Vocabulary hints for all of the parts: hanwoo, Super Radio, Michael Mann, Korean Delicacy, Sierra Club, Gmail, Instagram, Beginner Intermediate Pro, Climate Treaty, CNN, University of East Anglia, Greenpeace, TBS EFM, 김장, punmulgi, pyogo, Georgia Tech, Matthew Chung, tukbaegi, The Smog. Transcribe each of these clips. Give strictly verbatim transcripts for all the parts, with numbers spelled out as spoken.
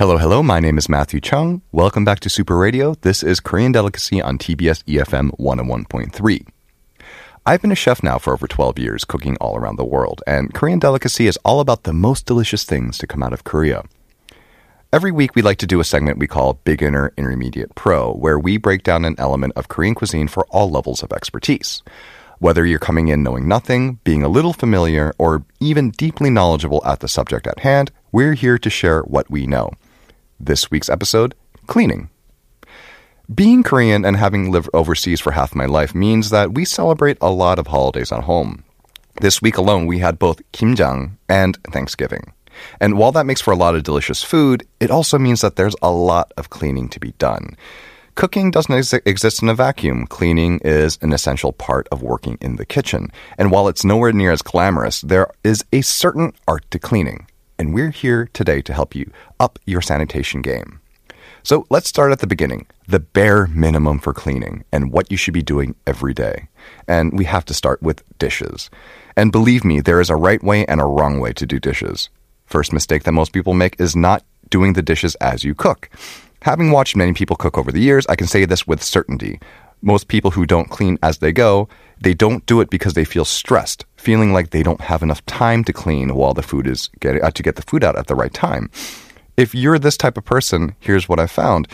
Hello, hello. My name is Matthew Chung. Welcome back to Super Radio. This is Korean Delicacy on T B S E F M one oh one point three. I've been a chef now for over twelve years, cooking all around the world, and Korean Delicacy is all about the most delicious things to come out of Korea. Every week, we like to do a segment we call Beginner Intermediate Pro, where we break down an element of Korean cuisine for all levels of expertise. Whether you're coming in knowing nothing, being a little familiar, or even deeply knowledgeable at the subject at hand, we're here to share what we know. This week's episode, cleaning. Being Korean and having lived overseas for half my life means that we celebrate a lot of holidays at home. This week alone, we had both 김장 and Thanksgiving. And while that makes for a lot of delicious food, it also means that there's a lot of cleaning to be done. Cooking doesn't ex- exist in a vacuum. Cleaning is an essential part of working in the kitchen. And while it's nowhere near as glamorous, there is a certain art to cleaning. And we're here today to help you up your sanitation game. So let's start at the beginning, the bare minimum for cleaning and what you should be doing every day. And we have to start with dishes. And believe me, there is a right way and a wrong way to do dishes. First mistake that most people make is not doing the dishes as you cook. Having watched many people cook over the years, I can say this with certainty. Most people who don't clean as they go, they don't do it because they feel stressed, feeling like they don't have enough time to clean while the food is getting, uh, to get the food out at the right time. If you're this type of person, here's what I found.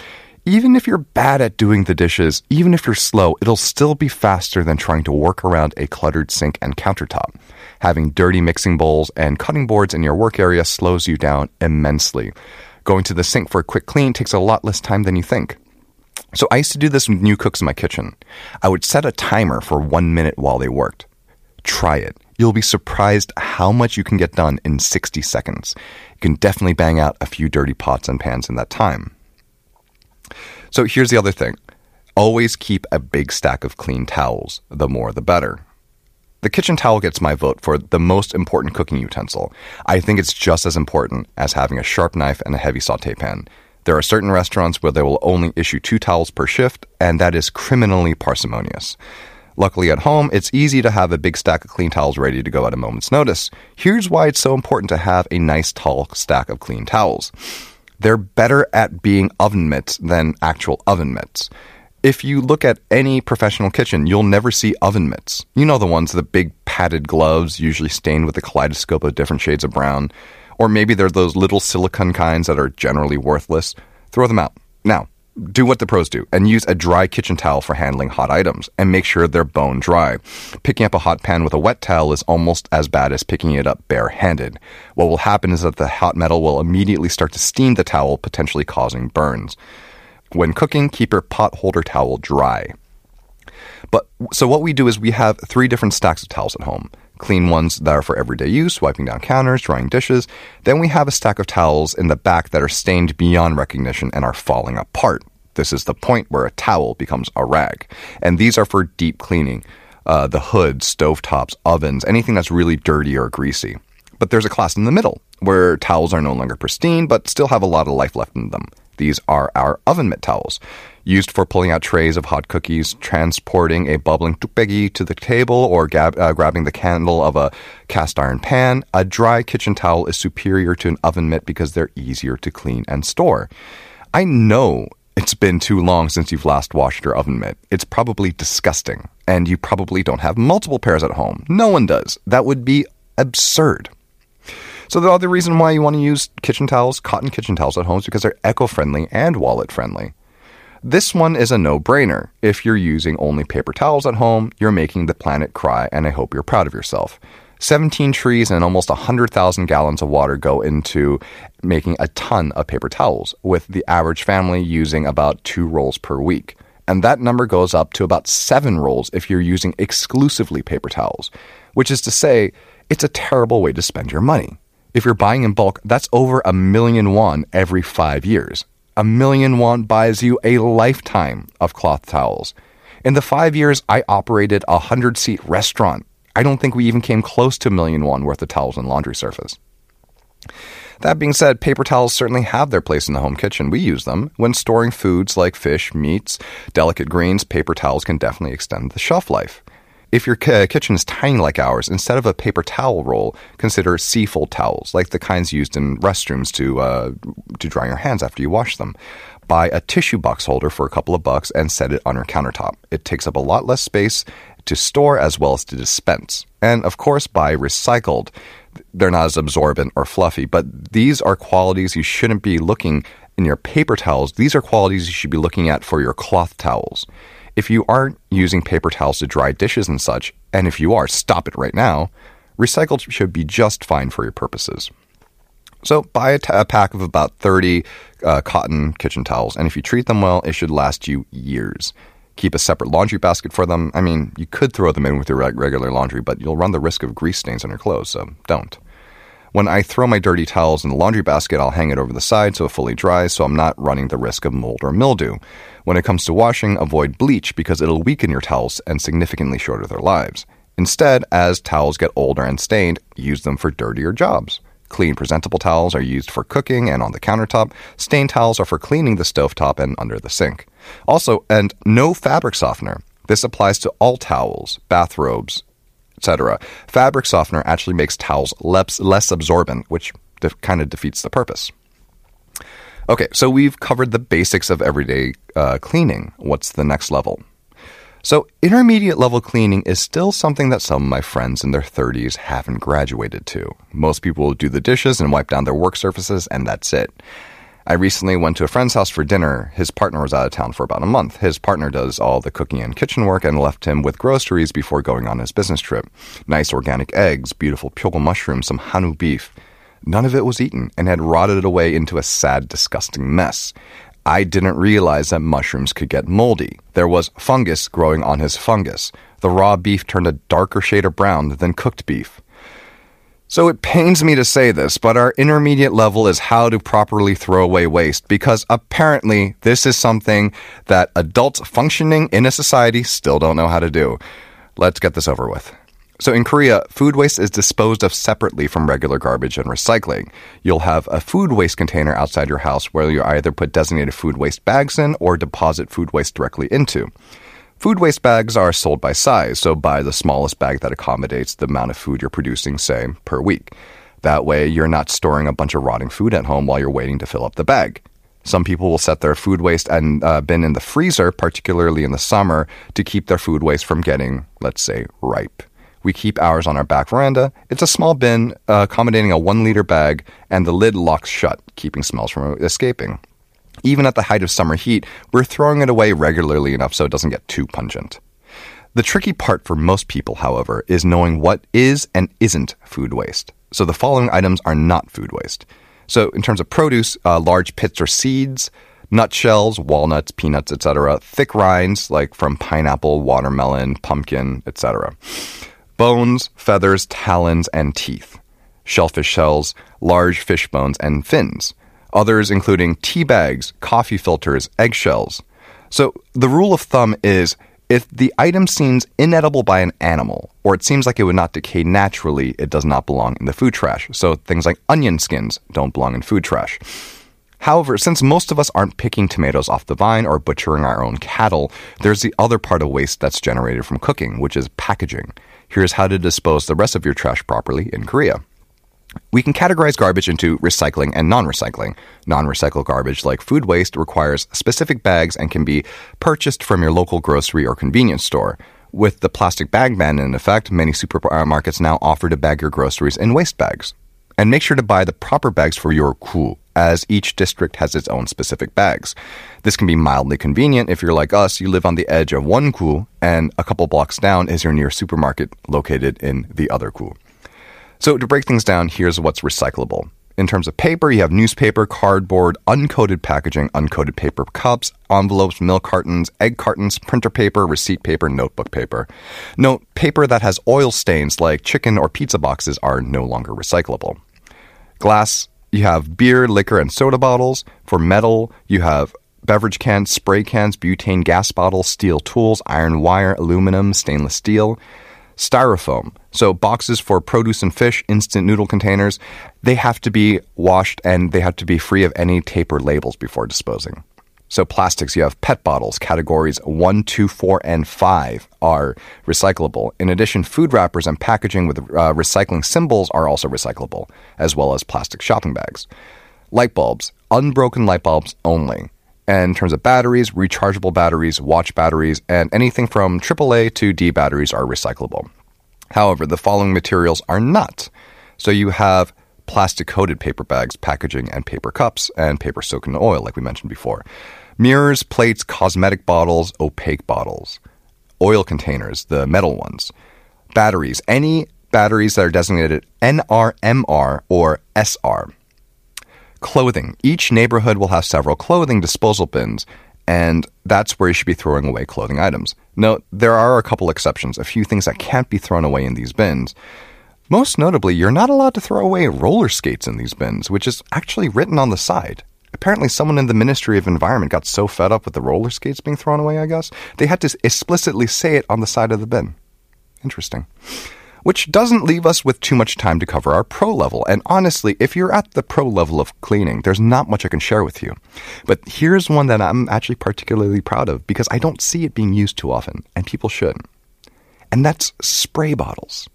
Even if you're bad at doing the dishes, even if you're slow, it'll still be faster than trying to work around a cluttered sink and countertop. Having dirty mixing bowls and cutting boards in your work area slows you down immensely. Going to the sink for a quick clean takes a lot less time than you think. So I used to do this with new cooks in my kitchen. I would set a timer for one minute while they worked. Try it. You'll be surprised how much you can get done in sixty seconds. You can definitely bang out a few dirty pots and pans in that time. So here's the other thing. Always keep a big stack of clean towels. The more, the better. The kitchen towel gets my vote for the most important cooking utensil. I think it's just as important as having a sharp knife and a heavy saute pan. There are certain restaurants where they will only issue two towels per shift, and that is criminally parsimonious. Luckily at home, it's easy to have a big stack of clean towels ready to go at a moment's notice. Here's why it's so important to have a nice tall stack of clean towels. They're better at being oven mitts than actual oven mitts. If you look at any professional kitchen, you'll never see oven mitts. You know the ones, the big padded gloves, usually stained with a kaleidoscope of different shades of brown. Or maybe they're those little silicone kinds that are generally worthless. Throw them out. Now, do what the pros do and use a dry kitchen towel for handling hot items and make sure they're bone dry. Picking up a hot pan with a wet towel is almost as bad as picking it up barehanded. What will happen is that the hot metal will immediately start to steam the towel, potentially causing burns. When cooking, keep your pot holder towel dry. But so what we do is we have three different stacks of towels at home. Clean ones that are for everyday use, wiping down counters, drying dishes. Then we have a stack of towels in the back that are stained beyond recognition and are falling apart. This is the point where a towel becomes a rag. And these are for deep cleaning. Uh, the hood, stovetops, ovens, anything that's really dirty or greasy. But there's a class in the middle where towels are no longer pristine but still have a lot of life left in them. These are our oven mitt towels, used for pulling out trays of hot cookies, transporting a bubbling tukbaegi to the table, or gab- uh, grabbing the handle of a cast iron pan. A dry kitchen towel is superior to an oven mitt because they're easier to clean and store. I know it's been too long since you've last washed your oven mitt. It's probably disgusting, and you probably don't have multiple pairs at home. No one does. That would be absurd. So the other reason why you want to use kitchen towels, cotton kitchen towels at home is because they're eco-friendly and wallet-friendly. This one is a no-brainer. If you're using only paper towels at home, you're making the planet cry, and I hope you're proud of yourself. seventeen trees and almost one hundred thousand gallons of water go into making a ton of paper towels, with the average family using about two rolls per week. And that number goes up to about seven rolls if you're using exclusively paper towels. which is to say, it's a terrible way to spend your money. If you're buying in bulk, that's over a million won every five years. A million won buys you a lifetime of cloth towels. In the five years I operated a hundred-seat restaurant, I don't think we even came close to a million won worth of towels and laundry surface. That being said, paper towels certainly have their place in the home kitchen. We use them when storing foods like fish, meats, delicate greens. Paper towels can definitely extend the shelf life. If your kitchen is tiny like ours, instead of a paper towel roll, consider sea-fold towels, like the kinds used in restrooms to uh, to dry your hands after you wash them. Buy a tissue box holder for a couple of bucks and set it on your countertop. It takes up a lot less space to store as well as to dispense. And, of course, buy recycled. They're not as absorbent or fluffy, but these are qualities you shouldn't be looking in your paper towels. These are qualities you should be looking at for your cloth towels. If you aren't using paper towels to dry dishes and such, and if you are, stop it right now, recycled should be just fine for your purposes. So buy a, t- a pack of about thirty uh, cotton kitchen towels, and if you treat them well, it should last you years. Keep a separate laundry basket for them. I mean, you could throw them in with your reg- regular laundry, but you'll run the risk of grease stains on your clothes, so don't. When I throw my dirty towels in the laundry basket, I'll hang it over the side so it fully dries, so I'm not running the risk of mold or mildew. When it comes to washing, avoid bleach because it'll weaken your towels and significantly shorten their lives. Instead, as towels get older and stained, use them for dirtier jobs. Clean, presentable towels are used for cooking and on the countertop. Stained towels are for cleaning the stovetop and under the sink. Also, and no fabric softener. This applies to all towels, bathrobes, et cetera. Fabric softener actually makes towels less, less absorbent, which de- kind of defeats the purpose. Okay, so we've covered the basics of everyday uh, cleaning. What's the next level? So intermediate level cleaning is still something that some of my friends in their thirties haven't graduated to. Most people will do the dishes and wipe down their work surfaces, and that's it. I recently went to a friend's house for dinner. His partner was out of town for about a month. His partner does all the cooking and kitchen work and left him with groceries before going on his business trip. Nice organic eggs, beautiful pyogo mushrooms, some hanwoo beef. None of it was eaten and had rotted away into a sad, disgusting mess. I didn't realize that mushrooms could get moldy. There was fungus growing on his fungus. The raw beef turned a darker shade of brown than cooked beef. So it pains me to say this, but our intermediate level is how to properly throw away waste, because apparently this is something that adults functioning in a society still don't know how to do. Let's get this over with. So in Korea, food waste is disposed of separately from regular garbage and recycling. You'll have a food waste container outside your house where you either put designated food waste bags in or deposit food waste directly into. Food waste bags are sold by size, so buy the smallest bag that accommodates the amount of food you're producing, say, per week. That way, you're not storing a bunch of rotting food at home while you're waiting to fill up the bag. Some people will set their food waste and uh, bin in the freezer, particularly in the summer, to keep their food waste from getting, let's say, ripe. We keep ours on our back veranda. It's a small bin uh, accommodating a one-liter bag, and the lid locks shut, keeping smells from escaping. Even at the height of summer heat, we're throwing it away regularly enough so it doesn't get too pungent. The tricky part for most people, however, is knowing what is and isn't food waste. So the following items are not food waste. So in terms of produce, uh, large pits or seeds, nutshells, walnuts, peanuts, et cetera, thick rinds like from pineapple, watermelon, pumpkin, et cetera, bones, feathers, talons, and teeth, shellfish shells, large fish bones, and fins. Others including tea bags, coffee filters, eggshells. So the rule of thumb is if the item seems inedible by an animal or it seems like it would not decay naturally, it does not belong in the food trash. So things like onion skins don't belong in food trash. However, since most of us aren't picking tomatoes off the vine or butchering our own cattle, there's the other part of waste that's generated from cooking, which is packaging. Here's how to dispose the rest of your trash properly in Korea. We can categorize garbage into recycling and non-recycling. Non-recycled garbage, like food waste, requires specific bags and can be purchased from your local grocery or convenience store. With the plastic bag ban in effect, many supermarkets now offer to bag your groceries in waste bags. And make sure to buy the proper bags for your ku, as each district has its own specific bags. This can be mildly convenient if you're like us, you live on the edge of one ku, and a couple blocks down is your near supermarket located in the other ku. So to break things down, here's what's recyclable. in terms of paper, you have newspaper, cardboard, uncoated packaging, uncoated paper cups, envelopes, milk cartons, egg cartons, printer paper, receipt paper, notebook paper. Note, paper that has oil stains like chicken or pizza boxes are no longer recyclable. Glass, you have beer, liquor, and soda bottles. For metal, you have beverage cans, spray cans, butane gas bottles, steel tools, iron wire, aluminum, stainless steel. Styrofoam, so boxes for produce and fish, instant noodle containers, they have to be washed and they have to be free of any tape or labels before disposing. So plastics, you have pet bottles. Categories one, two, four, and five are recyclable. In addition, food wrappers and packaging with uh, recycling symbols are also recyclable, as well as plastic shopping bags. Light bulbs, unbroken light bulbs only. And in terms of batteries, rechargeable batteries, watch batteries, and anything from triple A to D batteries are recyclable. However, the following materials are not. So you have plastic-coated paper bags, packaging, and paper cups, and paper soaked in oil, like we mentioned before. Mirrors, plates, cosmetic bottles, opaque bottles. Oil containers, the metal ones. Batteries, any batteries that are designated N R, M R, or S R. Clothing. Each neighborhood will have several clothing disposal bins, and that's where you should be throwing away clothing items. Note, there are a couple exceptions, a few things that can't be thrown away in these bins. Most notably, you're not allowed to throw away roller skates in these bins, which is actually written on the side. Apparently, someone in the Ministry of Environment got so fed up with the roller skates being thrown away, I guess, they had to explicitly say it on the side of the bin. Interesting. Which doesn't leave us with too much time to cover our pro level. And honestly, if you're at the pro level of cleaning, there's not much I can share with you. But here's one that I'm actually particularly proud of because I don't see it being used too often, and people should. And that's spray bottles.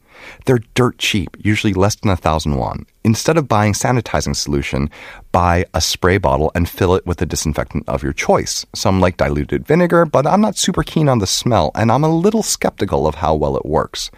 They're dirt cheap, usually less than one thousand won. Instead of buying sanitizing solution, buy a spray bottle and fill it with a disinfectant of your choice. Some like diluted vinegar, but I'm not super keen on the smell, and I'm a little skeptical of how well it works.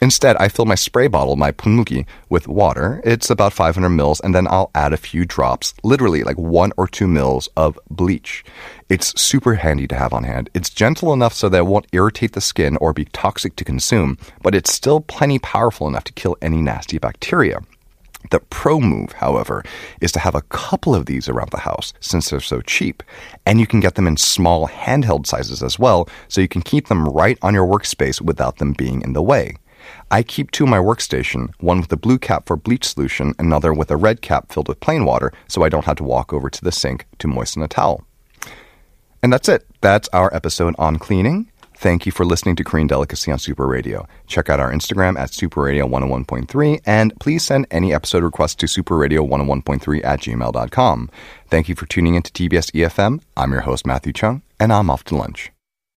Instead, I fill my spray bottle, my punmulgi, with water. It's about five hundred mils, and then I'll add a few drops, literally like one or two mils of bleach. It's super handy to have on hand. It's gentle enough so that it won't irritate the skin or be toxic to consume, but it's still plenty powerful enough to kill any nasty bacteria. The pro move, however, is to have a couple of these around the house since they're so cheap. And you can get them in small handheld sizes as well, so you can keep them right on your workspace without them being in the way. I keep two in my workstation, one with a blue cap for bleach solution, another with a red cap filled with plain water, so I don't have to walk over to the sink to moisten a towel. And that's it. That's our episode on cleaning. Thank you for listening to Korean Delicacy on Super Radio. Check out our Instagram at super radio one oh one point three, and please send any episode requests to super radio one oh one point three at gmail dot com. Thank you for tuning in to T B S E F M. I'm your host, Matthew Chung, and I'm off to lunch.